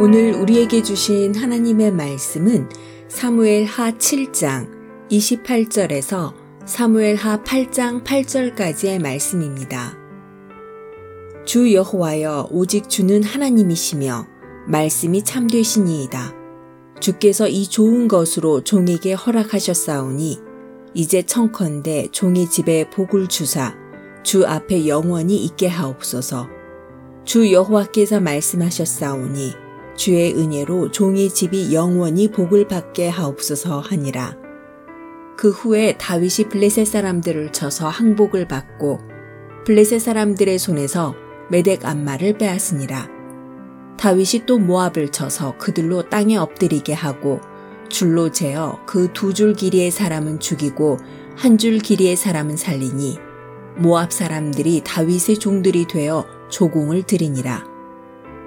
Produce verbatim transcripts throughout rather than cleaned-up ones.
오늘 우리에게 주신 하나님의 말씀은 사무엘하 칠 장 이십팔 절에서 사무엘하 팔 장 팔 절까지의 말씀입니다. 주 여호와여, 오직 주는 하나님이시며 말씀이 참되시니이다. 주께서 이 좋은 것으로 종에게 허락하셨사오니 이제 청컨대 종이 집에 복을 주사 주 앞에 영원히 있게 하옵소서. 주 여호와께서 말씀하셨사오니 주의 은혜로 종이 집이 영원히 복을 받게 하옵소서 하니라. 그 후에 다윗이 블레셋 사람들을 쳐서 항복을 받고 블레셋 사람들의 손에서 메덱 암마를 빼앗으니라. 다윗이 또 모압을 쳐서 그들로 땅에 엎드리게 하고 줄로 재어 그 두 줄 길이의 사람은 죽이고 한 줄 길이의 사람은 살리니 모압 사람들이 다윗의 종들이 되어 조공을 드리니라.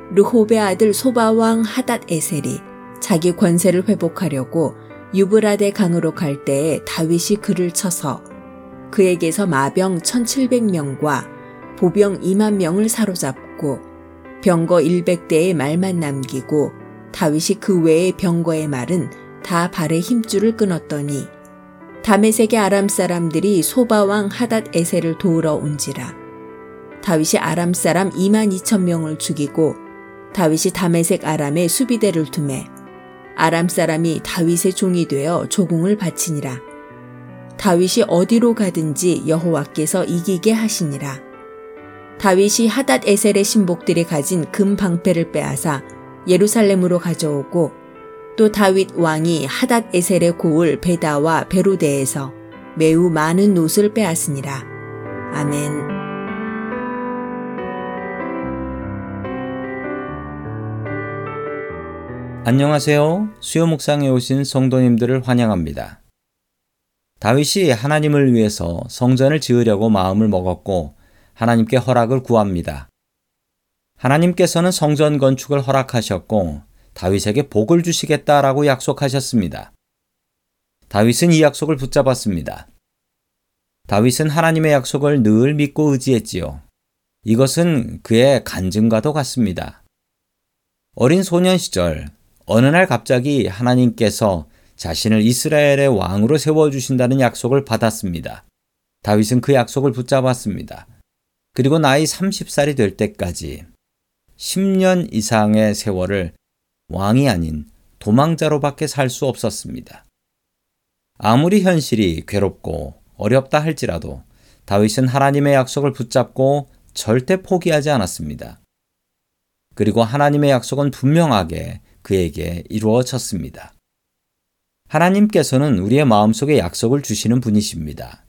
르홉의 아들 소바왕 하닷 에셀이 자기 권세를 회복하려고 유브라데 강으로 갈 때에 다윗이 그를 쳐서 그에게서 마병 천칠백 명과 보병 이만 명을 사로잡고 병거 백 대의 말만 남기고 다윗이 그 외의 병거의 말은 다 발의 힘줄을 끊었더니 다메섹의 아람 사람들이 소바왕 하닷 에셀을 도우러 온지라. 다윗이 아람 사람 이만 이천 명을 죽이고 다윗이 다메섹 아람에 수비대를 두매 아람 사람이 다윗의 종이 되어 조공을 바치니라. 다윗이 어디로 가든지 여호와께서 이기게 하시니라. 다윗이 하닷 에셀의 신복들이 가진 금 방패를 빼앗아 예루살렘으로 가져오고 또 다윗 왕이 하닷 에셀의 고을 베다와 베로데에서 매우 많은 노슬을 빼앗으니라. 아멘. 안녕하세요. 수요 묵상에 오신 성도님들을 환영합니다. 다윗이 하나님을 위해서 성전을 지으려고 마음을 먹었고 하나님께 허락을 구합니다. 하나님께서는 성전 건축을 허락하셨고 다윗에게 복을 주시겠다라고 약속하셨습니다. 다윗은 이 약속을 붙잡았습니다. 다윗은 하나님의 약속을 늘 믿고 의지했지요. 이것은 그의 간증과도 같습니다. 어린 소년 시절 어느 날 갑자기 하나님께서 자신을 이스라엘의 왕으로 세워주신다는 약속을 받았습니다. 다윗은 그 약속을 붙잡았습니다. 그리고 나이 서른 살이 될 때까지 십 년 이상의 세월을 왕이 아닌 도망자로밖에 살 수 없었습니다. 아무리 현실이 괴롭고 어렵다 할지라도 다윗은 하나님의 약속을 붙잡고 절대 포기하지 않았습니다. 그리고 하나님의 약속은 분명하게 그에게 이루어졌습니다. 하나님께서는 우리의 마음속에 약속을 주시는 분이십니다.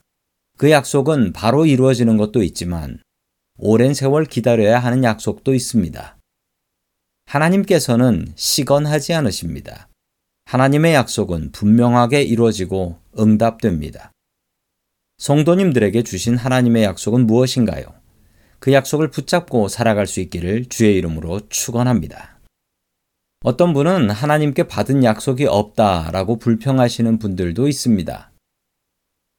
그 약속은 바로 이루어지는 것도 있지만 오랜 세월 기다려야 하는 약속도 있습니다. 하나님께서는 시건하지 않으십니다. 하나님의 약속은 분명하게 이루어지고 응답됩니다. 성도님들에게 주신 하나님의 약속은 무엇인가요? 그 약속을 붙잡고 살아갈 수 있기를 주의 이름으로 축원합니다. 어떤 분은 하나님께 받은 약속이 없다라고 불평하시는 분들도 있습니다.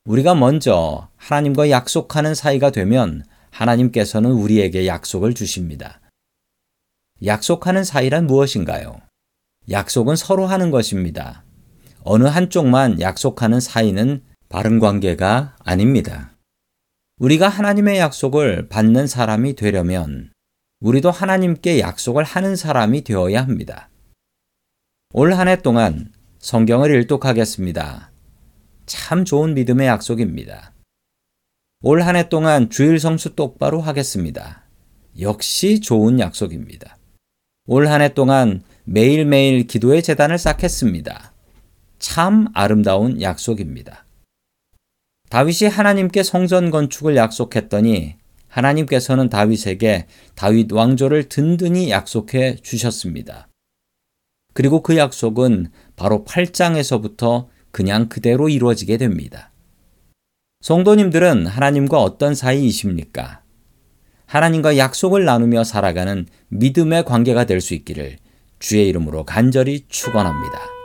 우리가 먼저 하나님과 약속하는 사이가 되면 하나님께서는 우리에게 약속을 주십니다. 약속하는 사이란 무엇인가요? 약속은 서로 하는 것입니다. 어느 한쪽만 약속하는 사이는 바른 관계가 아닙니다. 우리가 하나님의 약속을 받는 사람이 되려면 우리도 하나님께 약속을 하는 사람이 되어야 합니다. 올 한 해 동안 성경을 일독하겠습니다. 참 좋은 믿음의 약속입니다. 올 한 해 동안 주일 성수 똑바로 하겠습니다. 역시 좋은 약속입니다. 올 한 해 동안 매일매일 기도의 제단을 쌓겠습니다. 참 아름다운 약속입니다. 다윗이 하나님께 성전 건축을 약속했더니 하나님께서는 다윗에게 다윗 왕조를 든든히 약속해 주셨습니다. 그리고 그 약속은 바로 팔 장에서부터 그냥 그대로 이루어지게 됩니다. 성도님들은 하나님과 어떤 사이이십니까? 하나님과 약속을 나누며 살아가는 믿음의 관계가 될 수 있기를 주의 이름으로 간절히 축원합니다.